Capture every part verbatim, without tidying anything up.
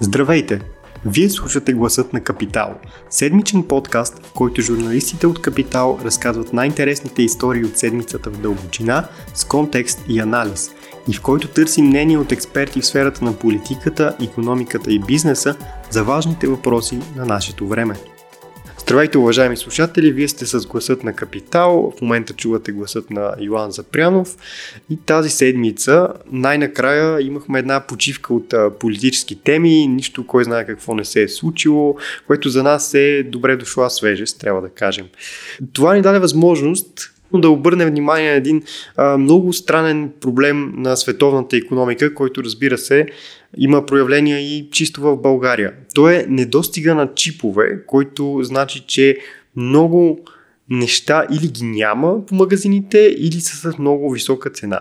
Здравейте! Вие слушате гласът на Капитал, седмичен подкаст, в който журналистите от Капитал разказват най-интересните истории от седмицата в дълбочина, с контекст и анализ, и в който търсим мнение от експерти в сферата на политиката, икономиката и бизнеса за важните въпроси на нашето време. Здравейте, уважаеми слушатели, вие сте с гласът на Капитал, в момента чувате гласът на Йоан Запрянов и тази седмица най-накрая имахме една почивка от политически теми, нищо кой знае какво не се е случило, което за нас е добре дошла свежест, трябва да кажем. Това ни даде възможност да обърнем внимание на един а, много странен проблем на световната икономика, който, разбира се, има проявления и чисто в България. То е недостига на чипове, който значи, че много неща или ги няма по магазините, или са с много висока цена.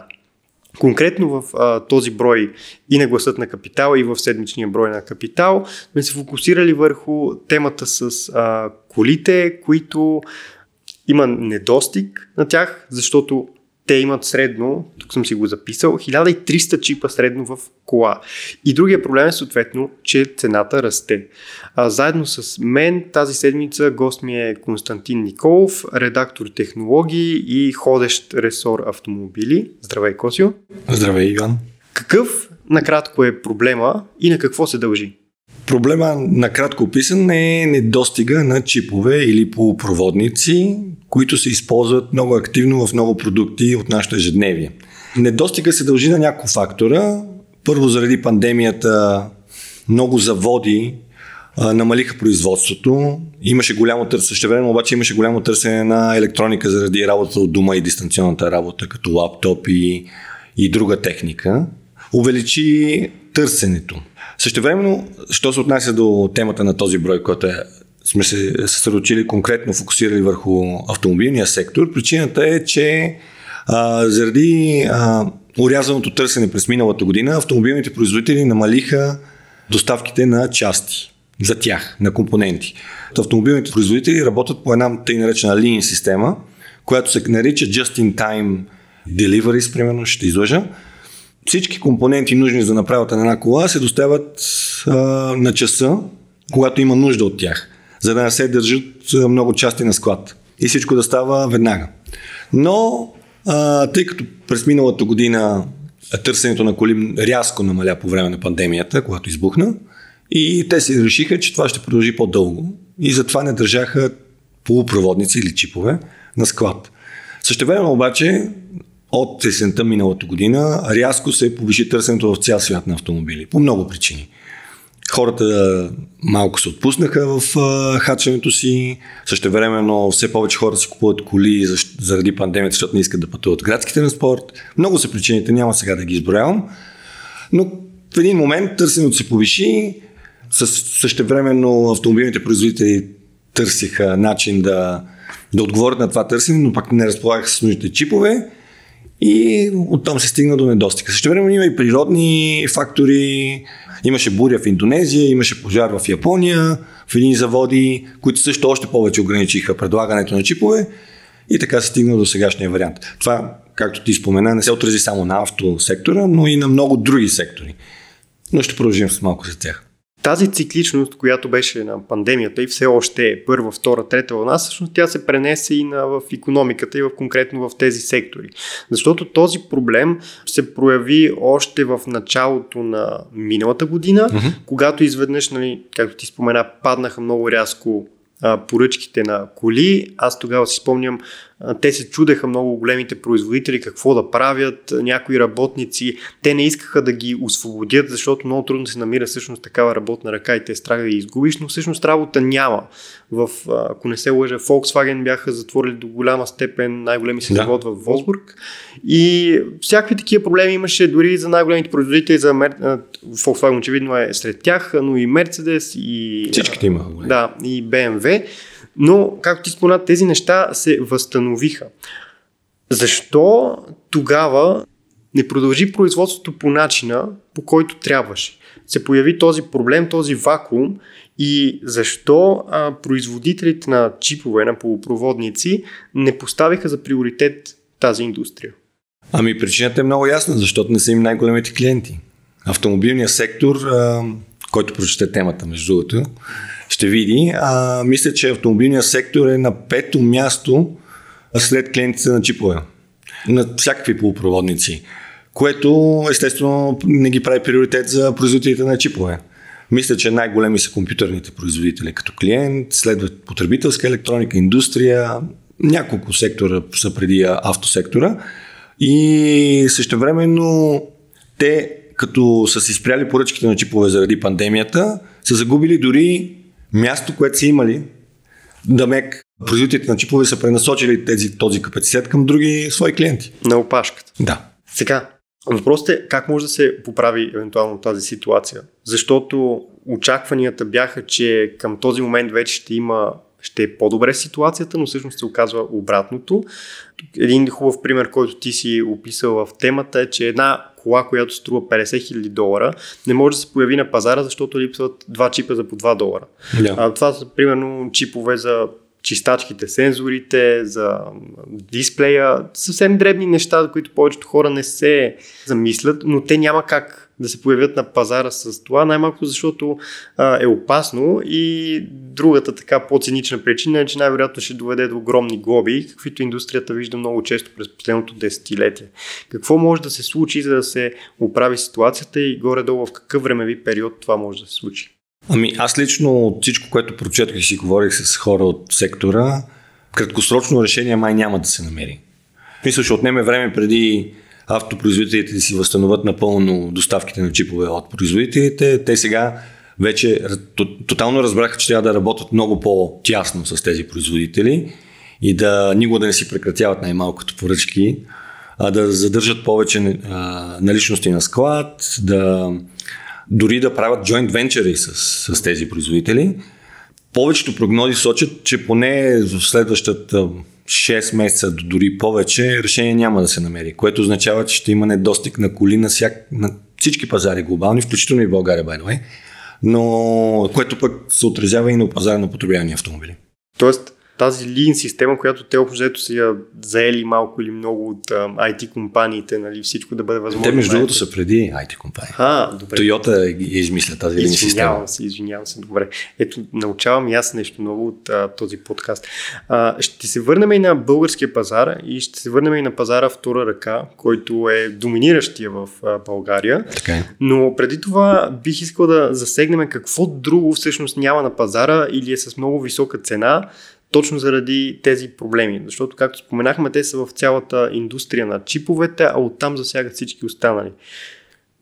Конкретно в а, този брой и на гласът на Капитал, и в седмичния брой на Капитал сме се фокусирали върху темата с а, колите, които има недостиг на тях, защото те имат средно, тук съм си го записал, хиляда и триста чипа средно в кола. И другия проблем е съответно, че цената расте. А, заедно с мен тази седмица гост ми е Константин Николов, редактор технологии и ходещ ресор автомобили. Здравей, Косио! Здравей, Иван! Какъв накратко е проблема и на какво се дължи? Проблема, накратко описан, е недостига на чипове или полупроводници, които се използват много активно в много продукти от нашето ежедневие. Недостига се дължи на няколко фактора. Първо, заради пандемията много заводи а, намалиха производството. Имаше голямо търсене, същевременно обаче имаше голямо търсене на електроника заради работата от дома и дистанционната работа, като лаптоп и, и друга техника. Увеличи търсенето. Същевременно, що се отнася до темата на този брой, който е, сме се съсредоточили конкретно, фокусирали върху автомобилния сектор, причината е, че а, заради а, урязаното търсене през миналата година, автомобилните производители намалиха доставките на части за тях, на компоненти. Автомобилните производители работят по една тъй наречена лин система, която се нарича Just-in-Time Deliveries, примерно, ще излъжа. Всички компоненти, нужни за направата на една кола, се доставят а, на часа, когато има нужда от тях, за да не се държат много части на склад и всичко да става веднага. Но а, тъй като през миналата година търсенето на коли рязко намаля по време на пандемията, когато избухна, и те се решиха, че това ще продължи по-дълго и затова не държаха полупроводници или чипове на склад. Същевременно обаче от есента миналата година рязко се повиши търсенето в цял свят на автомобили. По много причини. Хората малко се отпуснаха в а, хаченето си. Същевременно все повече хора си купуват коли заради пандемията, защото не искат да пътуват градски транспорт. Много са причините, няма сега да ги изброявам. Но в един момент търсенето се повиши. Същевременно автомобилните производители търсиха начин да, да отговорят на това търсене, но пак не разполагаха с нужните чипове. И оттам се стигна до недостига. Същевременно има и природни фактори. Имаше буря в Индонезия, имаше пожар в Япония, в едни заводи, които също още повече ограничиха предлагането на чипове. И така се стигна до сегашния вариант. Това, както ти спомена, не се отрази само на автосектора, но и на много други сектори. Но ще продължим с малко за тях. Тази цикличност, която беше на пандемията и все още е първа, втора, трета вълна, всъщност тя се пренесе и на, в икономиката и в конкретно в тези сектори. Защото този проблем се прояви още в началото на миналата година, mm-hmm. когато изведнъж, нали, както ти спомена, паднаха много рязко поръчките на коли. Аз тогава си спомням, те се чудеха много големите производители какво да правят, някои работници. Те не искаха да ги освободят, защото много трудно се намира всъщност такава работна ръка и те страха да ги изгубиш, но всъщност работа няма. В, ако не се лъжа, Volkswagen бяха затворили до голяма степен най-големи си завод да. в Волсбург. И всякакви такива проблеми имаше дори за най-големите производители. За Мер... Volkswagen очевидно е сред тях, но и Mercedes и... Всичките имаха големи. Да, и Бе Ем Ве. Но, както ти спомена, тези неща се възстановиха. Защо тогава не продължи производството по начина, по който трябваше? Се появи този проблем, този вакуум, и защо а, производителите на чипове, на полупроводници не поставиха за приоритет тази индустрия? Ами причината е много ясна, защото не са им най-големите клиенти. Автомобилният сектор... А... който прочете темата, между другото, ще види. А, мисля, че автомобилният сектор е на пето място след клиентите на чипове. На всякакви полупроводници, което естествено не ги прави приоритет за производителите на чипове. Мисля, че най-големи са компютърните производители като клиент, следват потребителска електроника, индустрия, няколко сектора са преди автосектора и същевременно те, като са си спряли поръчките на чипове заради пандемията, са загубили дори място, което са имали. Дамек, производителите на чипове са пренасочили тези, този капацитет към други свои клиенти. На опашката. Да. Сега, въпросът е как може да се поправи евентуално тази ситуация, защото очакванията бяха, че към този момент вече ще има, ще е по-добре ситуацията, но всъщност се оказва обратното. Един хубав пример, който ти си описал в темата е, че една кола, която струва петдесет хиляди долара, не може да се появи на пазара, защото липсват два чипа за по два долара. Yeah. А това са примерно чипове за чистачките, сензорите, за дисплея, съвсем дребни неща, които повечето хора не се замислят, но те няма как да се появят на пазара с това, най-малко защото а, е опасно и другата така по-цинична причина е, че най-вероятно ще доведе до огромни глоби, каквито индустрията вижда много често през последното десетилетие. Какво може да се случи, за да се оправи ситуацията и горе-долу в какъв времеви период това може да се случи? Ами аз лично от всичко, което прочетох и си говорих с хора от сектора, краткосрочно решение май няма да се намери. Мисля, ще отнеме време преди автопроизводителите да си възстановят напълно доставките на чипове от производителите. Те сега вече тотално разбраха, че трябва да работят много по-тясно с тези производители и да никога да не си прекратяват най-малкото поръчки, а да задържат повече наличности на склад, да... дори да правят joint venture с, с тези производители. Повечето прогнози сочат, че поне в следващата шест месеца, дори повече, решение няма да се намери, което означава, че ще има недостиг на коли на, всяк, на всички пазари глобални, включително и в България, by the way, но което пък се отразява и на пазара на потребявани автомобили. Тоест, тази лин система, която те общо са я заели малко или много от ай ти компаниите, нали, всичко да бъде възможно. Те между другото са преди ай ти компании. А, добре. Тойота измисля тази лин система. Извинявам се, извинявам се, добре. Ето, научавам и аз нещо ново от а, този подкаст. А, ще се върнем и на българския пазар и ще се върнем и на пазара втора ръка, който е доминиращия в а, България. Така. Но преди това бих искал да засегнем какво друго всъщност няма на пазара или е с много висока цена, точно заради тези проблеми, защото както споменахме, те са в цялата индустрия на чиповете, а оттам засягат всички останали.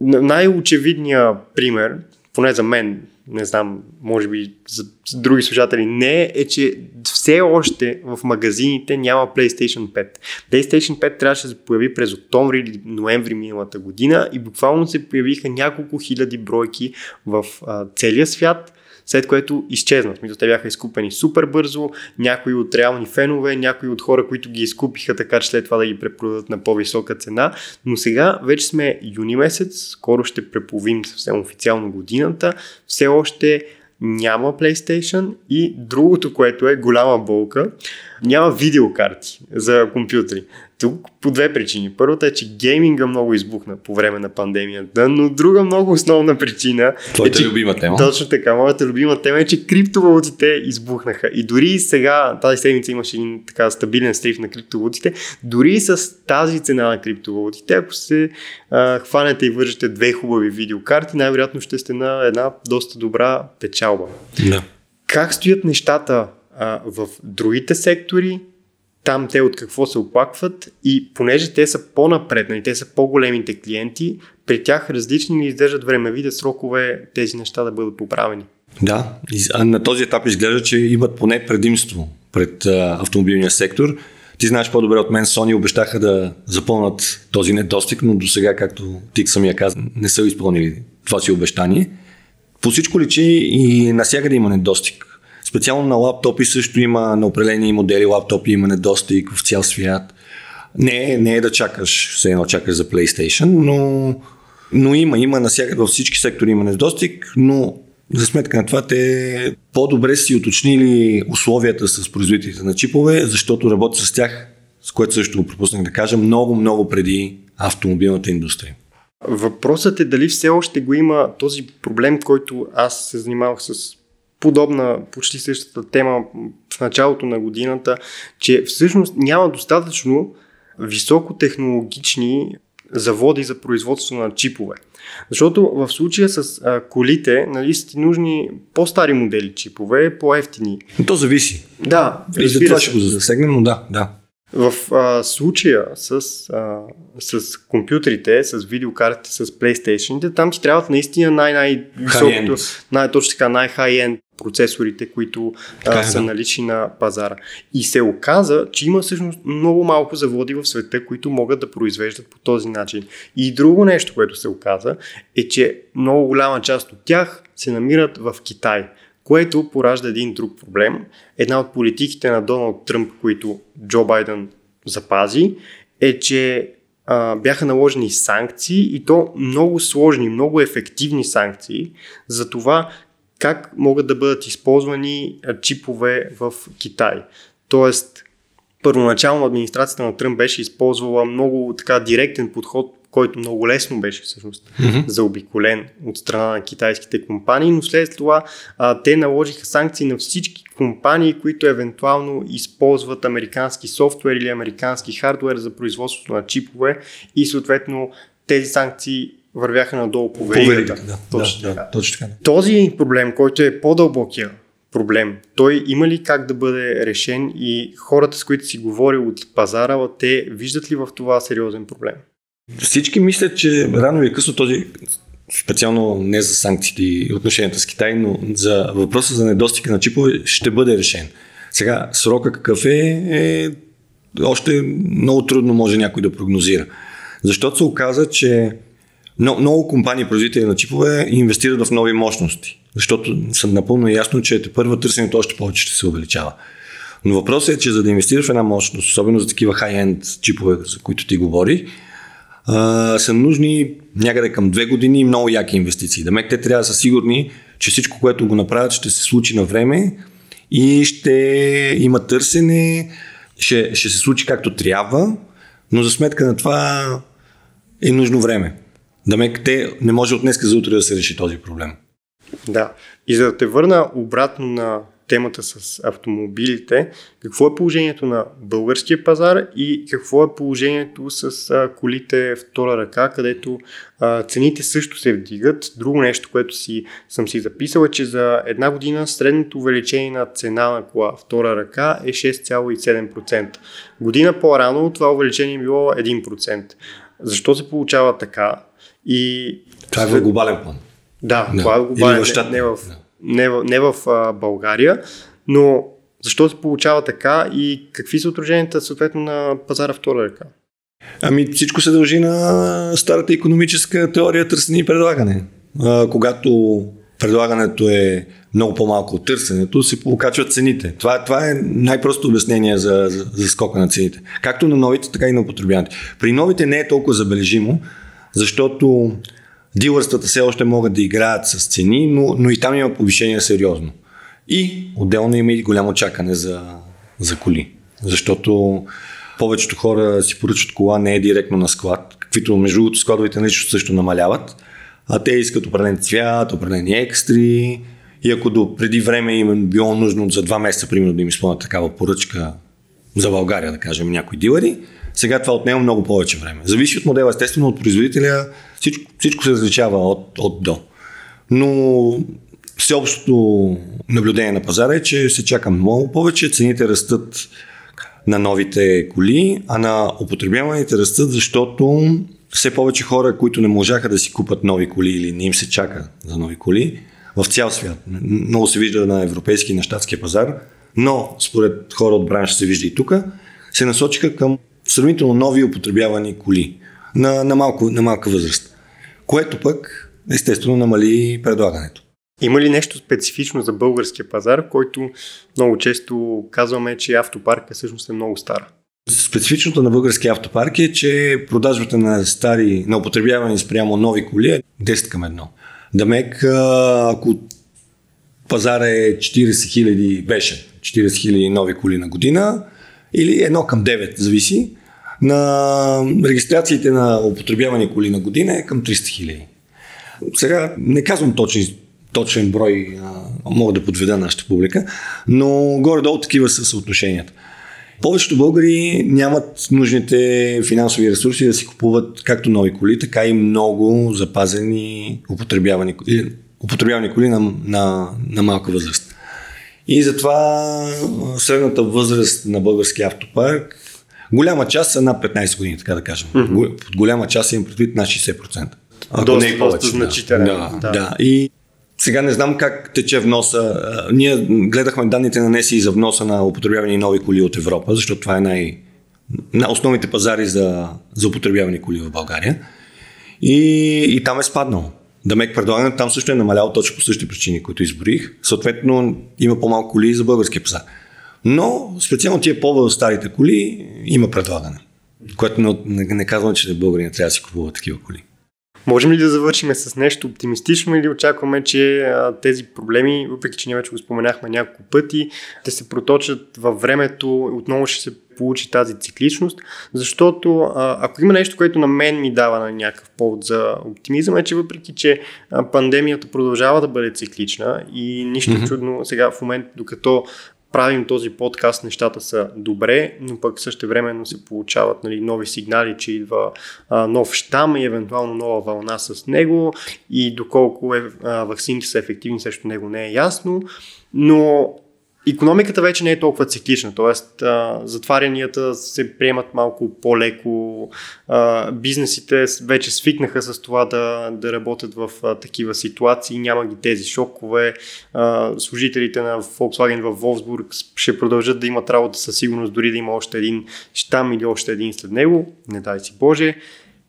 Най-очевидният пример, поне за мен, не знам, може би за други слушатели не, е, че все още в магазините няма PlayStation пет. PlayStation пет трябваше да се появи през октомври или ноември миналата година и буквално се появиха няколко хиляди бройки в а, целия свят, след което изчезна. Те бяха изкупени супер бързо, някои от реални фенове, някои от хора, които ги изкупиха, така че след това да ги препродадат на по-висока цена. Но сега вече сме юни месец, скоро ще преполовим съвсем официално годината, все още няма PlayStation и другото, което е голяма болка, няма видеокарти за компютри. Тук по две причини. Първата е, че гейминга много избухна по време на пандемията, но друга много основна причина Твоята е, че... любима тема. Точно така, моята любима тема е, че криптовалутите избухнаха. И дори сега, тази седмица имаше един така стабилен стрив на криптовалутите, дори с тази цена на криптовалутите, ако се а, хванете и вържете две хубави видеокарти, най-вероятно ще сте на една доста добра печалба. Да. Как стоят нещата а, в другите сектори? Там те от какво се оплакват и понеже те са по-напреднали, те са по-големите клиенти, при тях различни издържат времевите срокове тези неща да бъдат поправени. Да, на този етап изглежда, че имат поне предимство пред а, автомобилния сектор. Ти знаеш по-добре от мен, Sony обещаха да запълнат този недостиг, но до сега, както ти самия каза, не са изпълнили това си обещание. По всичко личи и насякъде има недостиг. Специално на лаптопи също има, на определени модели лаптопи има недостиг в цял свят. Не, не е да чакаш, все едно чакаш за PlayStation, но, но има, има насякъде, във всички сектори има недостиг, но за сметка на това те по-добре си уточнили условията с производителите на чипове, защото работят с тях, с което също го пропуснах да кажа, много, много преди автомобилната индустрия. Въпросът е дали все още го има този проблем, който аз се занимавах с подобна, почти същата тема в началото на годината, че всъщност няма достатъчно високотехнологични заводи за производство на чипове. Защото в случая с а, колите, нали, са ти нужни по-стари модели чипове, по-евтини. Но то зависи. Да. И за това ще го засегнем, но да, да. В а, случая с, а, с компютрите, с видеокартите, с PlayStation-ите, там ти трябват наистина най-най-високото, най-точно така най-хай-енд процесорите, които а, са налични на пазара. И се оказа, че има всъщност много малко заводи в света, които могат да произвеждат по този начин. И друго нещо, което се оказа, е, че много голяма част от тях се намират в Китай, което поражда един друг проблем. Една от политиките на Доналд Тръмп, които Джо Байден запази, е, че а, бяха наложени санкции, и то много сложни, много ефективни санкции за това как могат да бъдат използвани чипове в Китай. Тоест, първоначално администрацията на Тръмп беше използвала много така директен подход, който много лесно беше всъщност mm-hmm. заобиколен от страна на китайските компании, но след това а, те наложиха санкции на всички компании, които евентуално използват американски софтуер или американски хардуер за производството на чипове, и съответно тези санкции вървяха надолу по веригата. Да, точно, да, да, точно така. Този проблем, който е по-дълбокия проблем, той има ли как да бъде решен, и хората, с които си говорил от пазара, те виждат ли в това сериозен проблем? Всички мислят, че рано или късно този, специално не за санкциите и отношенията с Китай, но за въпроса за недостига на чипове, ще бъде решен. Сега, срока какъв е, е още много трудно може някой да прогнозира. Защото се оказа, че много компании, производители на чипове, инвестират в нови мощности. Защото съм напълно ясно, че тепърва търсенето още повече ще се увеличава. Но въпросът е, че за да инвестираш в една мощност, особено за такива хай-енд чипове, за които ти говори, Uh, са нужни някъде към две години и много яки инвестиции. Демек, те трябва да са сигурни, че всичко, което го направят, ще се случи на време и ще има търсене, ще, ще се случи както трябва, но за сметка на това е нужно време. Демек, те не може от днеска за утре да се реши този проблем. Да, и за да те върна обратно на темата с автомобилите, какво е положението на българския пазар и какво е положението с а, колите втора ръка, където а, цените също се вдигат. Друго нещо, което си, съм си записал, е, че за една година средното увеличение на цена на кола втора ръка е шест цяло и седем процента. Година по-рано това увеличение било един процент. Защо се получава така? И... Това е в глобален план. Да, да, това е в глобален план. Не, не в... Не в, не в а, България, но защо се получава така и какви са отраженията съответно на пазара втора ръка? Ами всичко се дължи на старата икономическа теория търсене и предлагане. А, когато предлагането е много по-малко от търсенето, се покачват цените. Това, това е най-просто обяснение за, за, за скока на цените. Както на новите, така и на употребяните. При новите не е толкова забележимо, защото дилърствата все още могат да играят с цени, но, но и там има повишение сериозно. И отделно има и голямо чакане за, за коли. Защото повечето хора си поръчват кола не е директно на склад, каквито между другото складовите наличност също намаляват, а те искат определен цвят, определени екстри, и ако до преди време им е било нужно за два месеца, примерно, да им изпълнят такава поръчка за България, да кажем, някои дилъри, сега това отнема много повече време. Зависи от модела, естествено, от производителя, всичко, всичко се различава от, от до. Но всеобщото наблюдение на пазара е, че се чака много повече, цените растат на новите коли, а на употребяваните растат, защото все повече хора, които не можаха да си купат нови коли или не им се чака за нови коли, в цял свят, много се вижда на европейски и на щатския пазар, но според хора от бранша се вижда и тук, се насочиха към сравнително нови употребявани коли на, на, малко, на малка възраст, което пък естествено намали предлагането. Има ли нещо специфично за българския пазар, който много често казваме, че автопарка всъщност е много стара? Специфичното на българския автопарк е, че продажбата на стари, на употребявани спрямо нови коли е десет към едно. Дамек, ако пазара е четиридесет хиляди, беше четиридесет хиляди нови коли на година, или едно към девет, зависи. на регистрациите на употребявани коли на година е към триста хиляди. Сега не казвам точен, точен брой, а, мога да подведа нашата публика, но горе-долу такива са съотношенията. Повечето българи нямат нужните финансови ресурси да си купуват както нови коли, така и много запазени употребявани коли, употребявани коли на, на, на малка възраст. И затова средната възраст на българския автопарк, голяма част са над петнайсет години, така да кажем. Mm-hmm. Под голяма част им предвид над шейсет процента. Ако доста, не е повече, значителен. Да, да. да. И сега не знам как тече вноса. Ние гледахме данните на НЕСИ за вноса на употребявани нови коли от Европа, защото това е най- на основните пазари за, за употребявани коли в България. И, и там е спаднало. Дамек предлагането там също е намаляло точно по същите причини, които изборих. Съответно има по-малко коли за българския пазар. Но специално тия по-старите коли има предлагане, което не, не казвам, че българи не трябва да си купуват такива коли. Можем ли да завършим с нещо оптимистично или очакваме, че а, тези проблеми, въпреки че ние вече го споменахме няколко пъти, те се проточат във времето, отново ще се получи тази цикличност, защото а, ако има нещо, което на мен ми дава на някакъв повод за оптимизъм, е, че въпреки, че а, пандемията продължава да бъде циклична и нищо mm-hmm. чудно сега в момент, докато правим този подкаст, нещата са добре, но пък същевременно се получават, нали, нови сигнали, че идва а, нов щам и евентуално нова вълна с него и доколко е, а, ваксините са ефективни срещу него не е ясно, но икономиката вече не е толкова циклична, т.е. затварянията се приемат малко по-леко, а, бизнесите вече свикнаха с това да, да работят в а, такива ситуации, няма ги тези шокове, а, служителите на Volkswagen в Волфсбург ще продължат да имат работа със сигурност, дори да има още един щам или още един след него, не дай си Боже.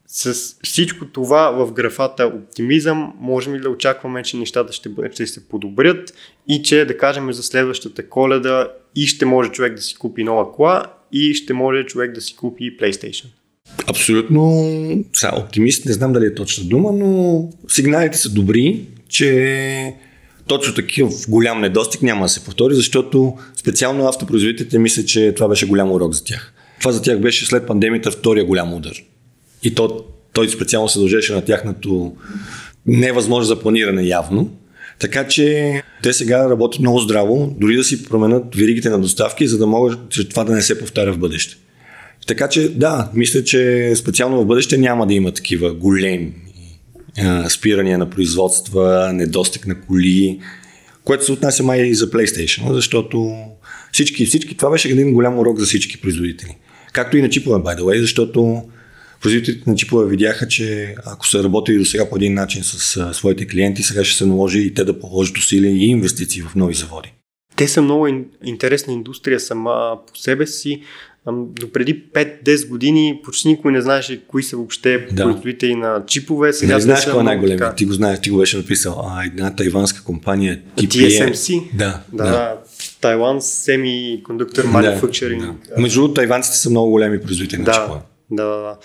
С всичко това в графата оптимизъм, можем ли да очакваме, че нещата ще, ще се подобрят и че, да кажем, за следващата Коледа и ще може човек да си купи нова кола и ще може човек да си купи PlayStation? Абсолютно. Са, оптимист, не знам дали е точна дума, но сигналите са добри, че точно такъв голям недостиг няма да се повтори, защото специално автопроизводителите мисля, че това беше голям урок за тях. Това за тях беше след пандемията втория голям удар. И то, той специално се дължеше на тяхното невъзможност за планиране явно. Така че те сега работят много здраво, дори да си променят веригите на доставки, за да могат това да не се повтаря в бъдеще. Така че да, мисля, че специално в бъдеще няма да има такива големи а, спирания на производства, недостиг на коли, което се отнася май и за PlayStation, защото всички, всички, това беше един голям урок за всички производители. Както и на чипове, by the way, защото производителите на чипове видяха, че ако са работили до сега по един начин с а, своите клиенти, сега ще се наложи и те да положат усилия и инвестиции в нови заводи. Те са много ин- интересна индустрия сама по себе си. До преди пет-десет години почти никой не знаеше кои са въобще да. производители на чипове. Сега не знаеш кой е най-големи. Така... Ти го знаеш, ти го беше написал. А, една тайванска компания Т С М С. Да, да, да. Тайван Semiconductor Manufacturing. Да, да. Между другото, тайванците са много големи производители да. на чипове. Да, да.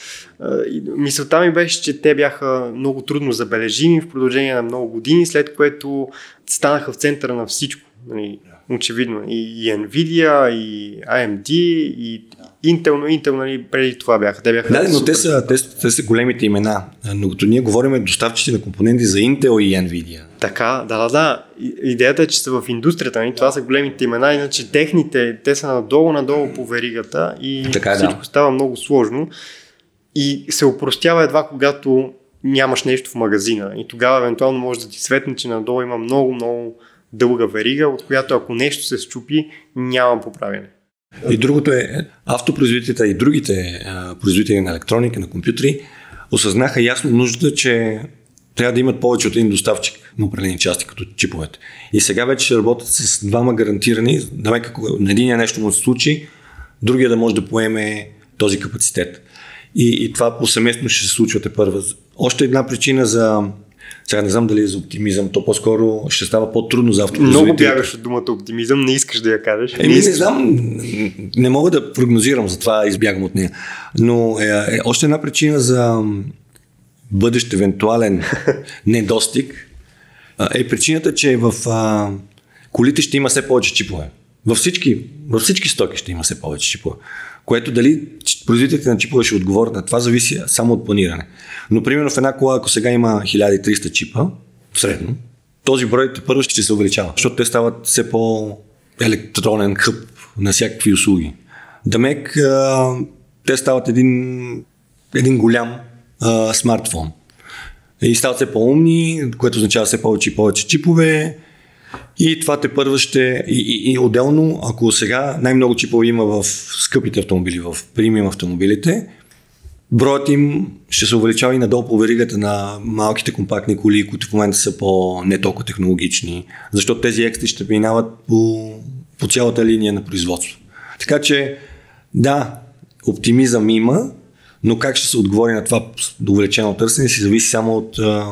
Мисълта ми беше, че те бяха много трудно забележими в продължение на много години, след което станаха в центъра на всичко. Нали, очевидно. И, и Nvidia, и А Ем Ди, и Intel, но Intel, нали, преди това бяха. Те бяха да, но те са, те, те са големите имена. Но като ние говорим доставчици на компоненти за Intel и Nvidia. Така, да, да, да. Идеята е, че са в индустрията. Нали? Това да. са големите имена, иначе техните, те са надолу-надолу по веригата и така, всичко да. става много сложно. И се опростява едва когато нямаш нещо в магазина. И тогава евентуално може да ти светне, че надолу има много-много дълга верига, от която ако нещо се счупи, няма поправяне. И другото е, автопроизводителите и другите а, производители на електроника, на компютри, осъзнаха ясно нуждата, че трябва да имат повече от един доставчик на определени части, като чиповете. И сега вече ще работят с двама гарантирани, давай какво, на единия нещо му се случи, другия да може да поеме този капацитет. И, и това посеместно ще се случва тепърва. Още една причина за... Сега не знам дали е за оптимизъм, то по-скоро ще става по-трудно за автопроизводителите. Много бягаш от думата оптимизъм, не искаш да я кажеш. Еми, не, не знам, не мога да прогнозирам, затова избягам от нея. Но е, е, още една причина за бъдещ евентуален недостиг е причината, че в а, колите ще има все повече чипове. Във всички, във всички стоки ще има все повече чипове. което дали производителите на чипове ще отговорят на това, зависи само от планиране. Но примерно в една кола, ако сега има хиляда и триста чипа, средно, този брой първо ще се увеличава, защото те стават все по-електронен хъб на всякакви услуги. Дамек, те стават един, един голям а, смартфон. И стават все по-умни, което означава все повече и повече чипове. И това те първо ще... И, и, и отделно, ако сега най-много чипове има в скъпите автомобили, в премиум автомобилите, броят им ще се увеличава и надолу по веригата на малките компактни коли, които в момента са по-не толкова технологични, защото тези екстри ще минават по, по цялата линия на производство. Така че, да, оптимизъм има, но как ще се отговори на това довеличено търсене, си зависи само от а,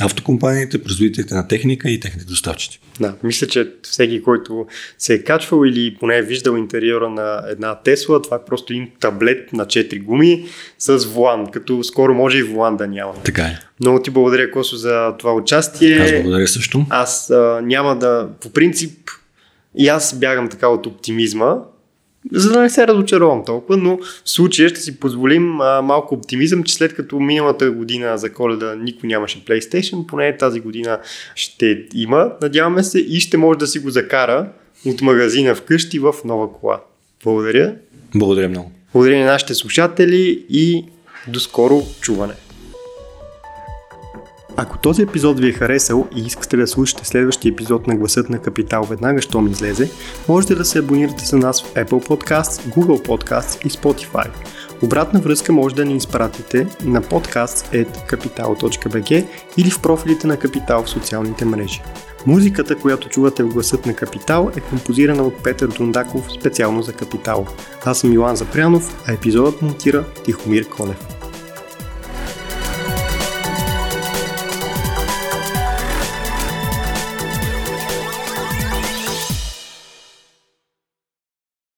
автокомпаниите, производителите на техника и техните доставчици. Да, мисля, че всеки, който се е качвал или поне е виждал интериора на една Тесла, това е просто един таблет на четири гуми с волан, като скоро може и волан да няма. Така е. Много ти благодаря, Косо, за това участие. Аз благодаря също. Аз а, няма да... По принцип, и аз бягам така от оптимизма, за да не се разочаровам толкова, но в случая ще си позволим а, малко оптимизъм, че след като миналата година за Коледа никой нямаше PlayStation, поне тази година ще има, надяваме се, и ще може да си го закара от магазина вкъщи в нова кола. Благодаря. Благодаря много. Благодаря на нашите слушатели и до скоро чуване. Ако този епизод ви е харесал и искате да слушате следващия епизод на Гласът на Капитал веднага, щом излезе, можете да се абонирате за нас в Apple Podcasts, Google Podcasts и Spotify. Обратна връзка може да ни изпратите на podcasts at capital dot b g или в профилите на Капитал в социалните мрежи. Музиката, която чувате в Гласът на Капитал, е композирана от Петър Дундаков специално за Капитал. Аз съм Йоан Запрянов, а епизодът монтира Тихомир Колев.